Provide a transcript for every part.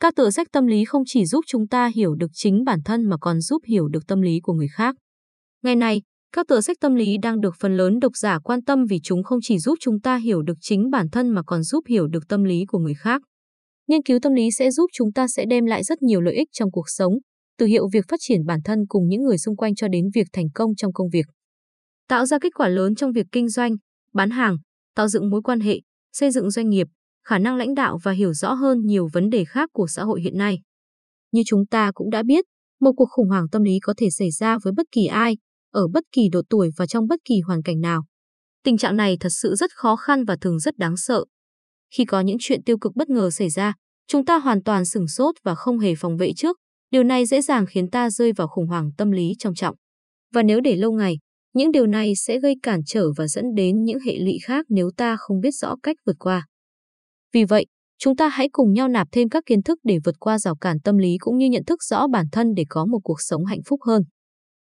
Các tựa sách tâm lý không chỉ giúp chúng ta hiểu được chính bản thân mà còn giúp hiểu được tâm lý của người khác. Ngày nay, các tựa sách tâm lý đang được phần lớn độc giả quan tâm vì chúng không chỉ giúp chúng ta hiểu được chính bản thân mà còn giúp hiểu được tâm lý của người khác. Nghiên cứu tâm lý sẽ giúp chúng ta sẽ đem lại rất nhiều lợi ích trong cuộc sống, từ hiệu việc phát triển bản thân cùng những người xung quanh cho đến việc thành công trong công việc. Tạo ra kết quả lớn trong việc kinh doanh, bán hàng, tạo dựng mối quan hệ, xây dựng doanh nghiệp, khả năng lãnh đạo và hiểu rõ hơn nhiều vấn đề khác của xã hội hiện nay. Như chúng ta cũng đã biết, một cuộc khủng hoảng tâm lý có thể xảy ra với bất kỳ ai, ở bất kỳ độ tuổi và trong bất kỳ hoàn cảnh nào. Tình trạng này thật sự rất khó khăn và thường rất đáng sợ. Khi có những chuyện tiêu cực bất ngờ xảy ra, chúng ta hoàn toàn sửng sốt và không hề phòng vệ trước. Điều này dễ dàng khiến ta rơi vào khủng hoảng tâm lý trầm trọng. Và nếu để lâu ngày, những điều này sẽ gây cản trở và dẫn đến những hệ lụy khác nếu ta không biết rõ cách vượt qua. Vì vậy, chúng ta hãy cùng nhau nạp thêm các kiến thức để vượt qua rào cản tâm lý cũng như nhận thức rõ bản thân để có một cuộc sống hạnh phúc hơn.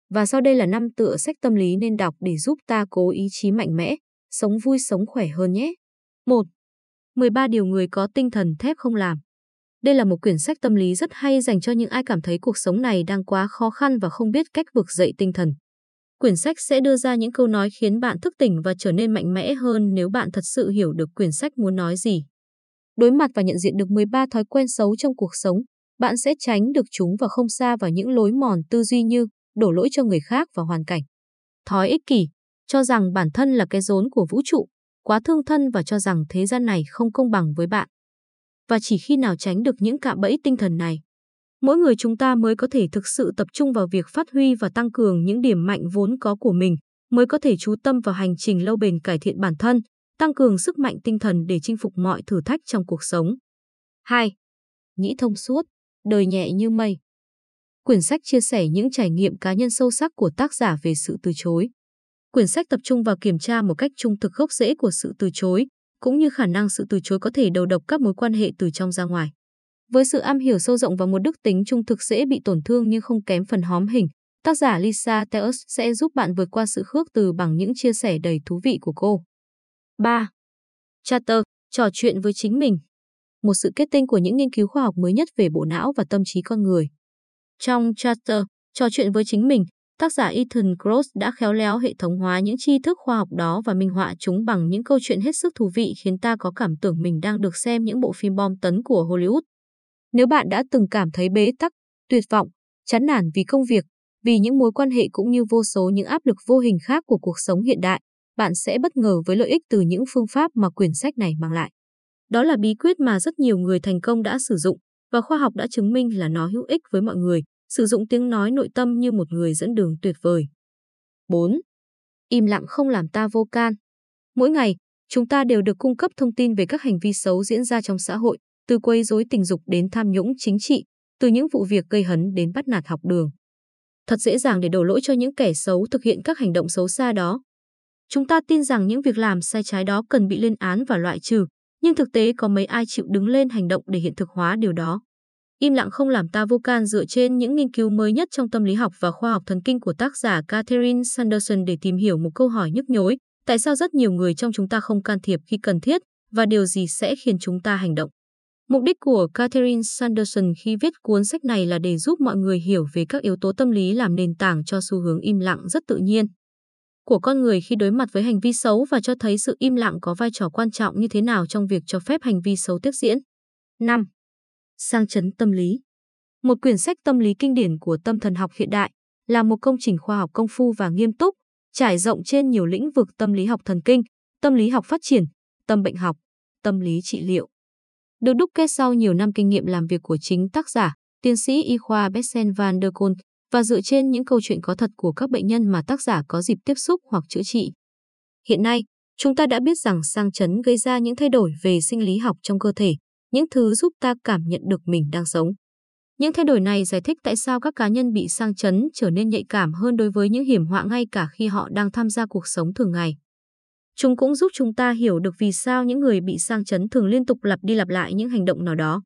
Và sau đây là 5 tựa sách tâm lý nên đọc để giúp ta có ý chí mạnh mẽ, sống vui sống khỏe hơn nhé. 1. 13 điều người có tinh thần thép không làm. Đây là một quyển sách tâm lý rất hay dành cho những ai cảm thấy cuộc sống này đang quá khó khăn và không biết cách vực dậy tinh thần. Quyển sách sẽ đưa ra những câu nói khiến bạn thức tỉnh và trở nên mạnh mẽ hơn nếu bạn thật sự hiểu được quyển sách muốn nói gì. Đối mặt và nhận diện được 13 thói quen xấu trong cuộc sống, bạn sẽ tránh được chúng và không sa vào những lối mòn tư duy như đổ lỗi cho người khác và hoàn cảnh. Thói ích kỷ, cho rằng bản thân là cái rốn của vũ trụ, quá thương thân và cho rằng thế gian này không công bằng với bạn. Và chỉ khi nào tránh được những cạm bẫy tinh thần này, mỗi người chúng ta mới có thể thực sự tập trung vào việc phát huy và tăng cường những điểm mạnh vốn có của mình, mới có thể chú tâm vào hành trình lâu bền cải thiện bản thân, tăng cường sức mạnh tinh thần để chinh phục mọi thử thách trong cuộc sống. 2. Nghĩ thông suốt, đời nhẹ như mây. Quyển sách chia sẻ những trải nghiệm cá nhân sâu sắc của tác giả về sự từ chối. Quyển sách tập trung vào kiểm tra một cách trung thực gốc rễ của sự từ chối, cũng như khả năng sự từ chối có thể đầu độc các mối quan hệ từ trong ra ngoài. Với sự am hiểu sâu rộng và một đức tính trung thực dễ bị tổn thương nhưng không kém phần hóm hỉnh, tác giả Lisa Teus sẽ giúp bạn vượt qua sự khước từ bằng những chia sẻ đầy thú vị của cô. 3. Chatter, trò chuyện với chính mình. Một sự kết tinh của những nghiên cứu khoa học mới nhất về bộ não và tâm trí con người. Trong Chatter, trò chuyện với chính mình, tác giả Ethan Gross đã khéo léo hệ thống hóa những tri thức khoa học đó và minh họa chúng bằng những câu chuyện hết sức thú vị khiến ta có cảm tưởng mình đang được xem những bộ phim bom tấn của Hollywood. Nếu bạn đã từng cảm thấy bế tắc, tuyệt vọng, chán nản vì công việc, vì những mối quan hệ cũng như vô số những áp lực vô hình khác của cuộc sống hiện đại, bạn sẽ bất ngờ với lợi ích từ những phương pháp mà quyển sách này mang lại. Đó là bí quyết mà rất nhiều người thành công đã sử dụng và khoa học đã chứng minh là nó hữu ích với mọi người. Sử dụng tiếng nói nội tâm như một người dẫn đường tuyệt vời. 4. Im lặng không làm ta vô can. Mỗi ngày, chúng ta đều được cung cấp thông tin về các hành vi xấu diễn ra trong xã hội, từ quấy rối tình dục đến tham nhũng chính trị, từ những vụ việc gây hấn đến bắt nạt học đường. Thật dễ dàng để đổ lỗi cho những kẻ xấu thực hiện các hành động xấu xa đó. Chúng ta tin rằng những việc làm sai trái đó cần bị lên án và loại trừ, nhưng thực tế có mấy ai chịu đứng lên hành động để hiện thực hóa điều đó. Im lặng không làm ta vô can dựa trên những nghiên cứu mới nhất trong tâm lý học và khoa học thần kinh của tác giả Catherine Sanderson để tìm hiểu một câu hỏi nhức nhối, tại sao rất nhiều người trong chúng ta không can thiệp khi cần thiết và điều gì sẽ khiến chúng ta hành động. Mục đích của Catherine Sanderson khi viết cuốn sách này là để giúp mọi người hiểu về các yếu tố tâm lý làm nền tảng cho xu hướng im lặng rất tự nhiên của con người khi đối mặt với hành vi xấu và cho thấy sự im lặng có vai trò quan trọng như thế nào trong việc cho phép hành vi xấu tiếp diễn. 5. Sang chấn tâm lý. Một quyển sách tâm lý kinh điển của tâm thần học hiện đại, là một công trình khoa học công phu và nghiêm túc, trải rộng trên nhiều lĩnh vực tâm lý học thần kinh, tâm lý học phát triển, tâm bệnh học, tâm lý trị liệu. Được đúc kết sau nhiều năm kinh nghiệm làm việc của chính tác giả, tiến sĩ y khoa Bessel van der Kolk và dựa trên những câu chuyện có thật của các bệnh nhân mà tác giả có dịp tiếp xúc hoặc chữa trị. Hiện nay, chúng ta đã biết rằng sang chấn gây ra những thay đổi về sinh lý học trong cơ thể, những thứ giúp ta cảm nhận được mình đang sống. Những thay đổi này giải thích tại sao các cá nhân bị sang chấn trở nên nhạy cảm hơn đối với những hiểm họa ngay cả khi họ đang tham gia cuộc sống thường ngày. Chúng cũng giúp chúng ta hiểu được vì sao những người bị sang chấn thường liên tục lặp đi lặp lại những hành động nào đó.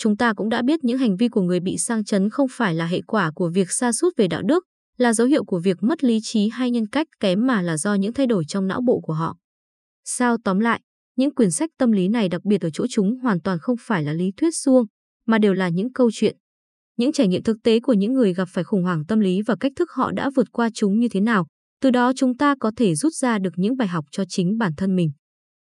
Chúng ta cũng đã biết những hành vi của người bị sang chấn không phải là hệ quả của việc sa sút về đạo đức, là dấu hiệu của việc mất lý trí hay nhân cách kém mà là do những thay đổi trong não bộ của họ. Sao tóm lại, những quyển sách tâm lý này đặc biệt ở chỗ chúng hoàn toàn không phải là lý thuyết suông, mà đều là những câu chuyện, những trải nghiệm thực tế của những người gặp phải khủng hoảng tâm lý và cách thức họ đã vượt qua chúng như thế nào. Từ đó chúng ta có thể rút ra được những bài học cho chính bản thân mình.